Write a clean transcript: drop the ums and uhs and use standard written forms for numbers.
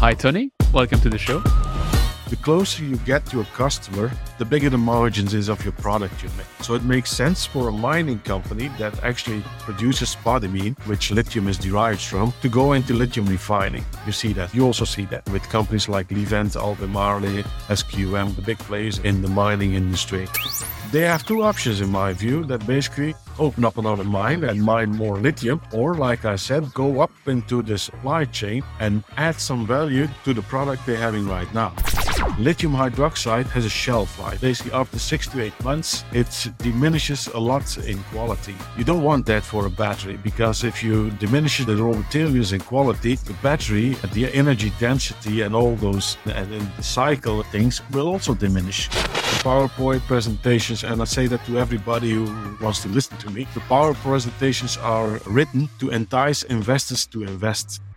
Hi, Tony. Welcome to the show. The closer you get to a customer, the bigger the margins is of your product you make. So it makes sense for a mining company that actually produces spodumene, which lithium is derived from, to go into lithium refining. You see that. You also see that with companies like Livent, Albemarle, SQM, the big players in the mining industry. They have two options, in my view, that basically open up another mine and mine more lithium, or like I said, go up into the supply chain and add some value to the product they're having right now. Lithium hydroxide has a shelf life. Basically, after 6 to 8 months, it diminishes a lot in quality. You don't want that for a battery, because if you diminish the raw materials in quality, the battery, the energy density and all those and the cycle things will also diminish. The PowerPoint presentations, and I say that to everybody who wants to listen to me, the PowerPoint presentations are written to entice investors to invest.